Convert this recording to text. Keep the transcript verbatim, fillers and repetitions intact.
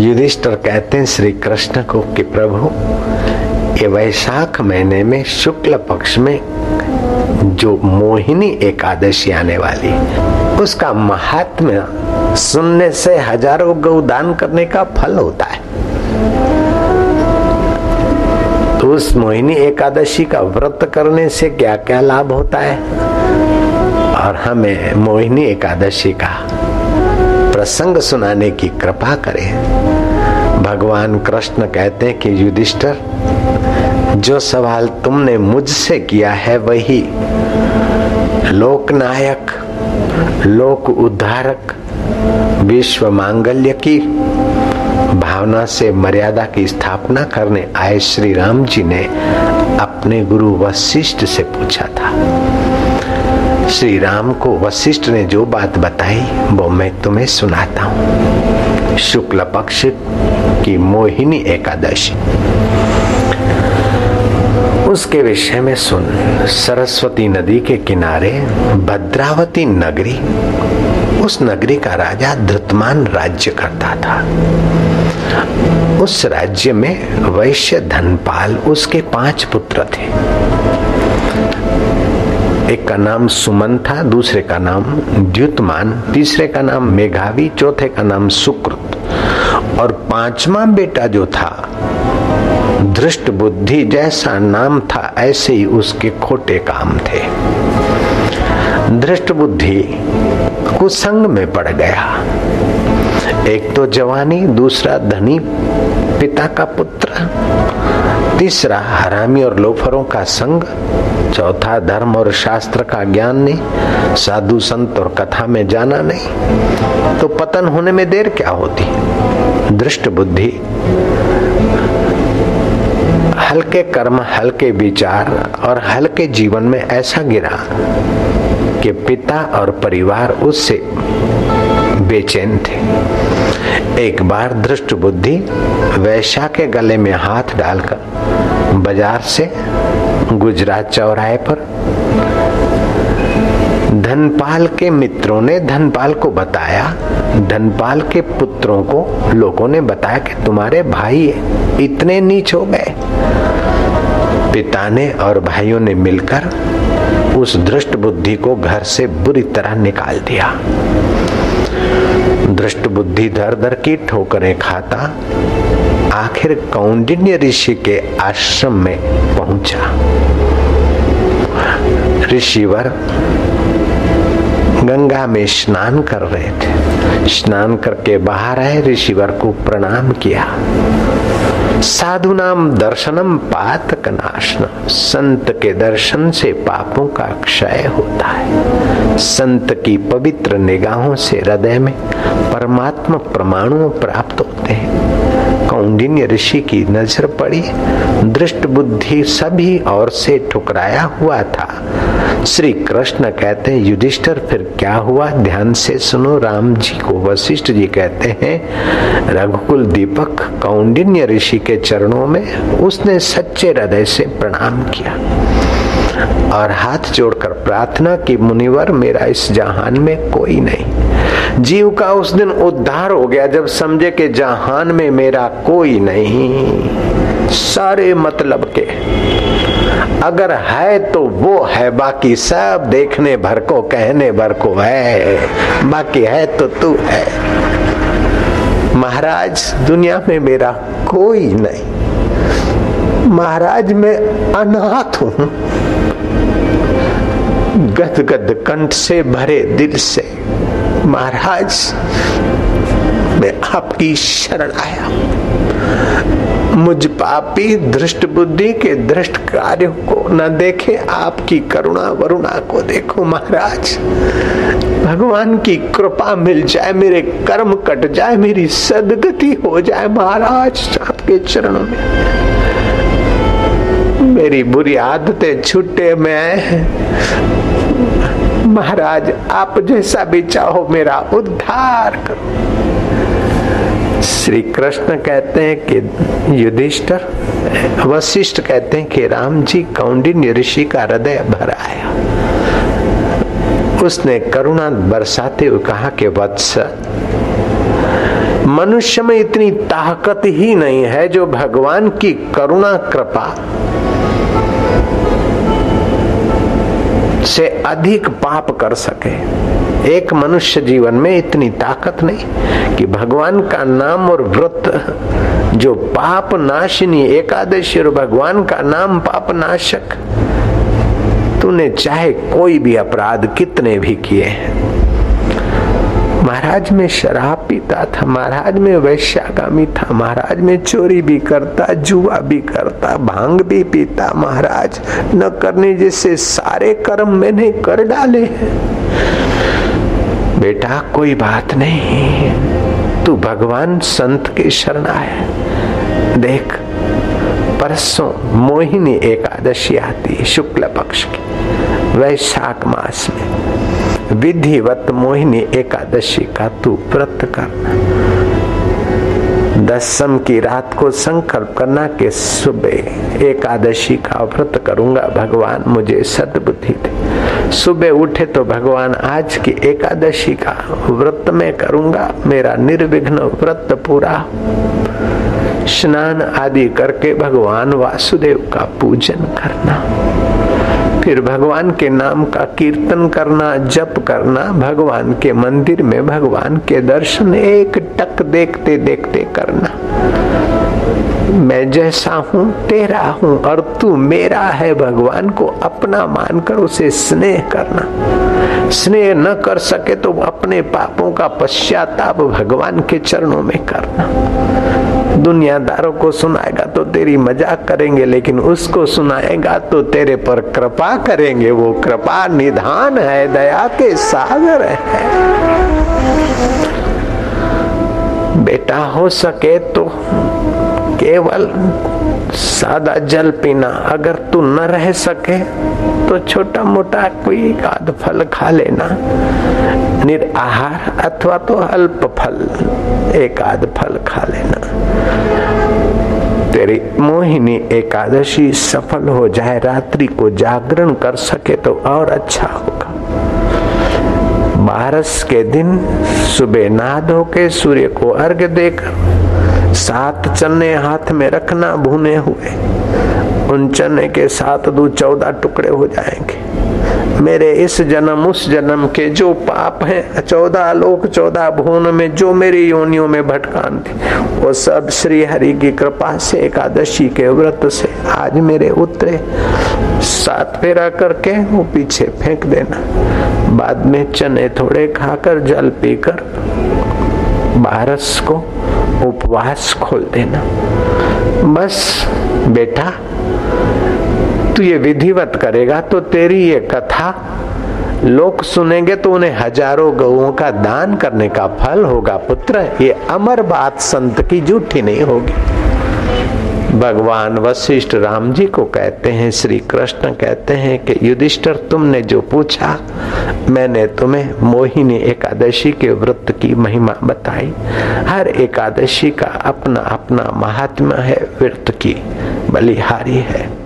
युधिष्ठर कहते हैं श्री कृष्ण को कि प्रभु ये वैशाख महीने में शुक्ल पक्ष में जो मोहिनी एकादशी आने वाली, उसका महात्म्य सुनने से हजारों गौ दान करने का फल होता है। तो उस मोहिनी एकादशी का व्रत करने से क्या क्या लाभ होता है और हमें मोहिनी एकादशी का प्रसंग सुनाने की कृपा करें। भगवान कृष्ण कहते हैं कि युधिष्ठर, जो सवाल तुमने मुझसे किया है वही लोकनायक, लोक उद्धारक, विश्व मांगल्य की भावना से मर्यादा की स्थापना करने आए श्री राम जी ने अपने गुरु वशिष्ठ से पूछा था। श्री राम को वशिष्ठ ने जो बात बताई वो मैं तुम्हें सुनाता हूँ। शुक्ल पक्ष की मोहिनी एकादशी, उसके विषय में सुन। सरस्वती नदी के किनारे भद्रावती नगरी, उस नगरी का राजा धृतमान राज्य करता था। उस राज्य में वैश्य धनपाल, उसके पांच पुत्र थे। एक का नाम सुमन था, दूसरे का नाम ज्युत्मान, तीसरे का नाम मेघावी, चौथे का नाम सुकृत और पांचवा बेटा जो था दृष्ट बुद्धि, जैसा नाम था ऐसे ही उसके खोटे काम थे। दृष्ट बुद्धि कुसंग में पड़ गया। एक तो जवानी, दूसरा धनी पिता का पुत्र, तीसरा हरामी और लोफरों का संग, चौथा धर्म और शास्त्र का ज्ञान नहीं, साधु संत और कथा में जाना नहीं, तो पतन होने में देर क्या होती। दृष्ट बुद्धि हल्के कर्म, हल्के विचार और हल्के जीवन में ऐसा गिरा कि पिता और परिवार उससे बेचैन थे। एक बार दृष्ट बुद्धि वैश्या के गले में हाथ डालकर बाजार से गुजरात चौराहे पर धनपाल के मित्रों ने धनपाल को बताया, धनपाल के पुत्रों को लोगों ने बताया कि तुम्हारे भाई इतने नीच हो गए। पिता ने और भाइयों ने मिलकर उस दुष्ट बुद्धि को घर से बुरी तरह निकाल दिया। दुष्ट बुद्धि दर दर की ठोकरें खाता आखिर कौंडिन्य ऋषि के आश्रम में पहुंचा। ऋषिवर गंगा में स्नान कर रहे थे। स्नान करके बाहर आए, ऋषिवर को प्रणाम किया। साधु नाम दर्शनम पातकनाशनम, संत के दर्शन से पापों का क्षय होता है। संत की पवित्र निगाहों से हृदय में परमात्मा परमाणु प्राप्त होते हैं। कौंडिन्य ऋषि की नजर पड़ी, दृष्ट बुद्धि सभी और से ठुकराया हुआ था। श्री कृष्ण कहते हैं युधिष्ठिर फिर क्या हुआ, ध्यान से सुनो। राम जी को वशिष्ठ जी कहते हैं रघुकुल दीपक कौंडिन्य ऋषि के चरणों में उसने सच्चे हृदय से प्रणाम किया और हाथ जोड़कर प्रार्थना की, मुनिवर मेरा इस जहान में कोई नहीं। जीव का उस दिन उद्धार हो गया जब समझे कि जहान में मेरा कोई नहीं, सारे मतलब के, अगर है तो वो है, बाकी सब देखने भर को कहने भर को है, बाकी है तो तू है। महाराज दुनिया में मेरा कोई नहीं, महाराज मैं अनाथ हूं। गदगद कंठ से भरे दिल से, महाराज मैं आपकी शरण आया हूं। मुझ पापी दृष्ट बुद्धि के दृष्ट कार्यों को न देखे, आपकी करुणा वरुणा को देखो। महाराज भगवान की कृपा मिल जाए, मेरे कर्म कट जाए, मेरी सदगति हो जाए। महाराज आपके चरणों में मेरी बुरी आदतें छूटे। मैं महाराज आप जैसा भी चाहो मेरा उद्धार करो। श्री कृष्ण कहते हैं कि युधिष्ठिर, वशिष्ठ कहते हैं कि राम जी कौंडिन्य ऋषि का हृदय भर आया। उसने करुणा बरसाते हुए कहा कि वत्स, मनुष्य में इतनी ताकत ही नहीं है जो भगवान की करुणा कृपा से अधिक पाप कर सके। एक मनुष्य जीवन में इतनी ताकत नहीं कि भगवान का नाम और व्रत जो पाप नाशिनी एकादशी, और भगवान का नाम पाप नाशक, तूने चाहे कोई भी अपराध कितने भी किए हैं। महाराज में शराब पीता था, महाराज में वैश्यागामी था, महाराज में चोरी भी करता, जुआ भी करता, भांग भी पीता। महाराज न करने जैसे सारे कर्म मैंने कर डाले। बेटा कोई बात नहीं, तू भगवान संत के शरण आए। देख परसों मोहिनी एकादशी आती है, शुक्ल पक्ष की वैशाख मास में। विधिवत मोहिनी एकादशी का तू व्रत करना, दसम की रात को संकल्प करना कि सुबह एकादशी का व्रत करूंगा, भगवान मुझे सद्बुद्धि दे। सुबह उठे तो भगवान आज की एकादशी का व्रत मैं करूंगा, मेरा निर्विघ्न व्रत पूरा। स्नान आदि करके भगवान वासुदेव का पूजन करना, फिर भगवान के नाम का कीर्तन करना, जप करना, भगवान के मंदिर में भगवान के दर्शन एक टक देखते देखते करना। मैं जैसा हूँ तेरा हूँ और तू मेरा है, भगवान को अपना मानकर उसे स्नेह करना। स्नेह न कर सके तो अपने पापों का पश्चाताप भगवान के चरणों में करना। दुनियादारों को सुनाएगा तो तेरी मजाक करेंगे, लेकिन उसको सुनाएगा तो तेरे पर कृपा करेंगे। वो कृपा निधान है, दया के सागर है। बेटा हो सके तो केवल सादा जल पीना, अगर तू न रह सके तो छोटा मोटा कोई आध फल खा लेना, निराहार अथवा तो अल्प फल एक आध फल खा लेना। तेरी मोहिनी एकादशी सफल हो जाए, रात्रि को जागरण कर सके तो और अच्छा होगा। बारस के दिन सुबह नहा धो के सूर्य को अर्घ्य देकर सात चने हाथ में रखना, भुने हुए। उन चने के साथ दो चौदह टुकड़े हो जाएंगे। मेरे इस जन्म उस जन्म के जो पाप हैं, चौदह लोक चौदह भुवन में जो मेरी योनियों में भटकान थी, वो सब श्रीहरि की कृपा से एकादशी के व्रत से आज मेरे उतरे। सात फेरा करके वो पीछे फेंक देना। बाद में चने थोड़े खाकर जल पीकर बारस को उपवास खोल देना। बस बेटा तू ये विधिवत करेगा तो तेरी ये कथा लोग सुनेंगे तो उन्हें हजारों गौओं का दान करने का फल होगा। पुत्र ये अमर बात संत की झूठी नहीं होगी। भगवान वशिष्ठ राम जी को कहते हैं, श्री कृष्ण कहते हैं कि युधिष्ठर तुमने जो पूछा मैंने तुम्हें मोहिनी एकादशी के व्रत की महिमा बताई। हर एकादशी का अपना अपना महात्म्य है, व्रत की बलिहारी है।